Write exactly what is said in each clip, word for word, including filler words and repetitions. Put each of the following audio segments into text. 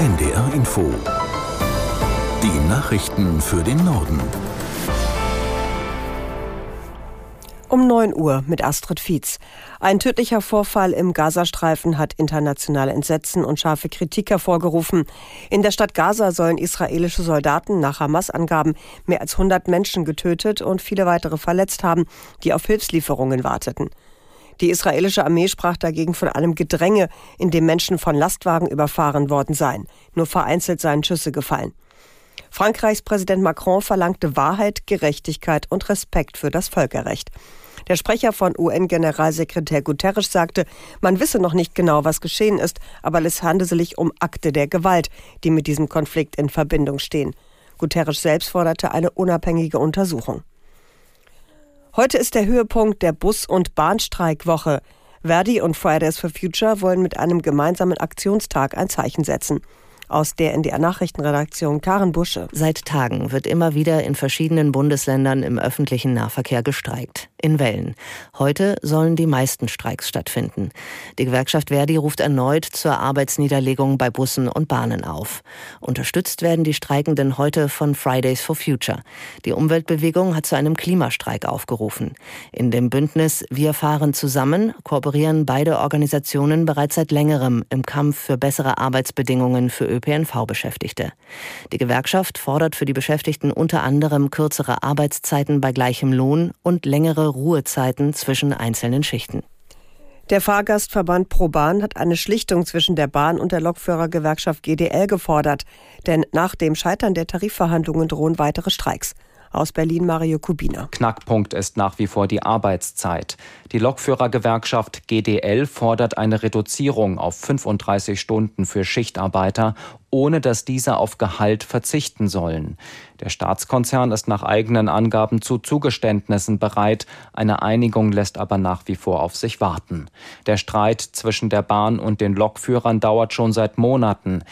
N D R Info. Die Nachrichten für den Norden. Um neun Uhr mit Astrid Fietz. Ein tödlicher Vorfall im Gazastreifen hat internationale Entsetzen und scharfe Kritik hervorgerufen. In der Stadt Gaza sollen israelische Soldaten nach Hamas-Angaben mehr als hundert Menschen getötet und viele weitere verletzt haben, die auf Hilfslieferungen warteten. Die israelische Armee sprach dagegen von einem Gedränge, in dem Menschen von Lastwagen überfahren worden seien. Nur vereinzelt seien Schüsse gefallen. Frankreichs Präsident Macron verlangte Wahrheit, Gerechtigkeit und Respekt für das Völkerrecht. Der Sprecher von U N-Generalsekretär Guterres sagte, man wisse noch nicht genau, was geschehen ist, aber es handele sich um Akte der Gewalt, die mit diesem Konflikt in Verbindung stehen. Guterres selbst forderte eine unabhängige Untersuchung. Heute ist der Höhepunkt der Bus- und Bahnstreikwoche. Verdi und Fridays for Future wollen mit einem gemeinsamen Aktionstag ein Zeichen setzen. Aus der N D R-Nachrichtenredaktion Karen Busche. Seit Tagen wird immer wieder in verschiedenen Bundesländern im öffentlichen Nahverkehr gestreikt. In Wellen. Heute sollen die meisten Streiks stattfinden. Die Gewerkschaft Verdi ruft erneut zur Arbeitsniederlegung bei Bussen und Bahnen auf. Unterstützt werden die Streikenden heute von Fridays for Future. Die Umweltbewegung hat zu einem Klimastreik aufgerufen. In dem Bündnis Wir fahren zusammen kooperieren beide Organisationen bereits seit längerem im Kampf für bessere Arbeitsbedingungen für Ö P N V-Beschäftigte. Die Gewerkschaft fordert für die Beschäftigten unter anderem kürzere Arbeitszeiten bei gleichem Lohn und längere Ruhezeiten zwischen einzelnen Schichten. Der Fahrgastverband Pro Bahn hat eine Schlichtung zwischen der Bahn und der Lokführergewerkschaft G D L gefordert. Denn nach dem Scheitern der Tarifverhandlungen drohen weitere Streiks. Aus Berlin Mario Kubina. Knackpunkt ist nach wie vor die Arbeitszeit. Die Lokführergewerkschaft G D L fordert eine Reduzierung auf fünfunddreißig Stunden für Schichtarbeiter, ohne dass diese auf Gehalt verzichten sollen. Der Staatskonzern ist nach eigenen Angaben zu Zugeständnissen bereit. Eine Einigung lässt aber nach wie vor auf sich warten. Der Streit zwischen der Bahn und den Lokführern dauert schon seit Monaten.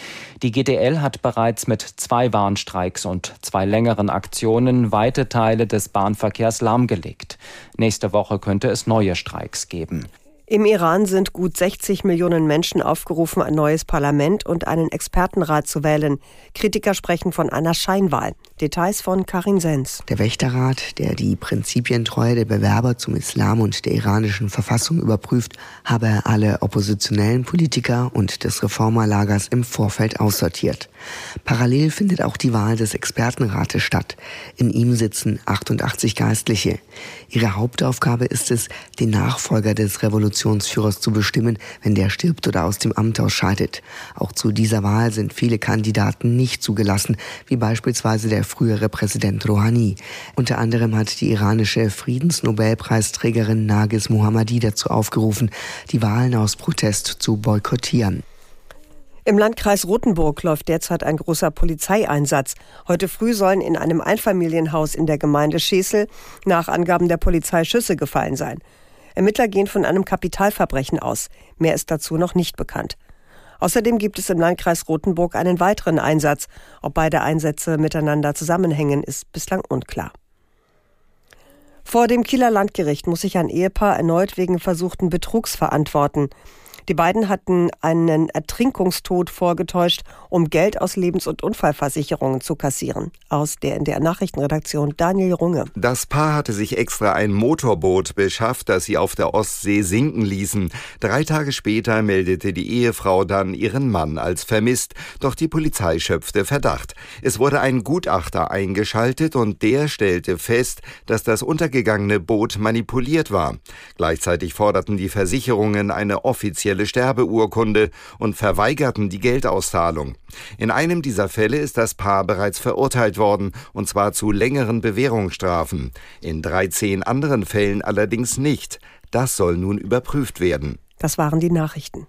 Die G D L hat bereits mit zwei Warnstreiks und zwei längeren Aktionen weite Teile des Bahnverkehrs lahmgelegt. Nächste Woche könnte es neue Streiks geben. Im Iran sind gut sechzig Millionen Menschen aufgerufen, ein neues Parlament und einen Expertenrat zu wählen. Kritiker sprechen von einer Scheinwahl. Details von Karin Sens. Der Wächterrat, der die Prinzipientreue der Bewerber zum Islam und der iranischen Verfassung überprüft, habe alle oppositionellen Politiker und des Reformerlagers im Vorfeld aussortiert. Parallel findet auch die Wahl des Expertenrates statt. In ihm sitzen achtundachtzig Geistliche. Ihre Hauptaufgabe ist es, den Nachfolger des Revolutionärs Führers zu bestimmen, wenn der stirbt oder aus dem Amt ausscheidet. Auch zu dieser Wahl sind viele Kandidaten nicht zugelassen, wie beispielsweise der frühere Präsident Rouhani. Unter anderem hat die iranische Friedensnobelpreisträgerin Nagis Mohammadi dazu aufgerufen, die Wahlen aus Protest zu boykottieren. Im Landkreis Rotenburg läuft derzeit ein großer Polizeieinsatz. Heute früh sollen in einem Einfamilienhaus in der Gemeinde Schiesel nach Angaben der Polizei Schüsse gefallen sein. Ermittler gehen von einem Kapitalverbrechen aus. Mehr ist dazu noch nicht bekannt. Außerdem gibt es im Landkreis Rotenburg einen weiteren Einsatz. Ob beide Einsätze miteinander zusammenhängen, ist bislang unklar. Vor dem Kieler Landgericht muss sich ein Ehepaar erneut wegen versuchten Betrugs verantworten. Die beiden hatten einen Ertrinkungstod vorgetäuscht, um Geld aus Lebens- und Unfallversicherungen zu kassieren. Aus der N D R-Nachrichtenredaktion Daniel Runge. Das Paar hatte sich extra ein Motorboot beschafft, das sie auf der Ostsee sinken ließen. Drei Tage später meldete die Ehefrau dann ihren Mann als vermisst. Doch die Polizei schöpfte Verdacht. Es wurde ein Gutachter eingeschaltet und der stellte fest, dass das untergegangene Boot manipuliert war. Gleichzeitig forderten die Versicherungen eine offizielle Sterbeurkunde und verweigerten die Geldauszahlung. In einem dieser Fälle ist das Paar bereits verurteilt worden, und zwar zu längeren Bewährungsstrafen. In dreizehn anderen Fällen allerdings nicht. Das soll nun überprüft werden. Das waren die Nachrichten.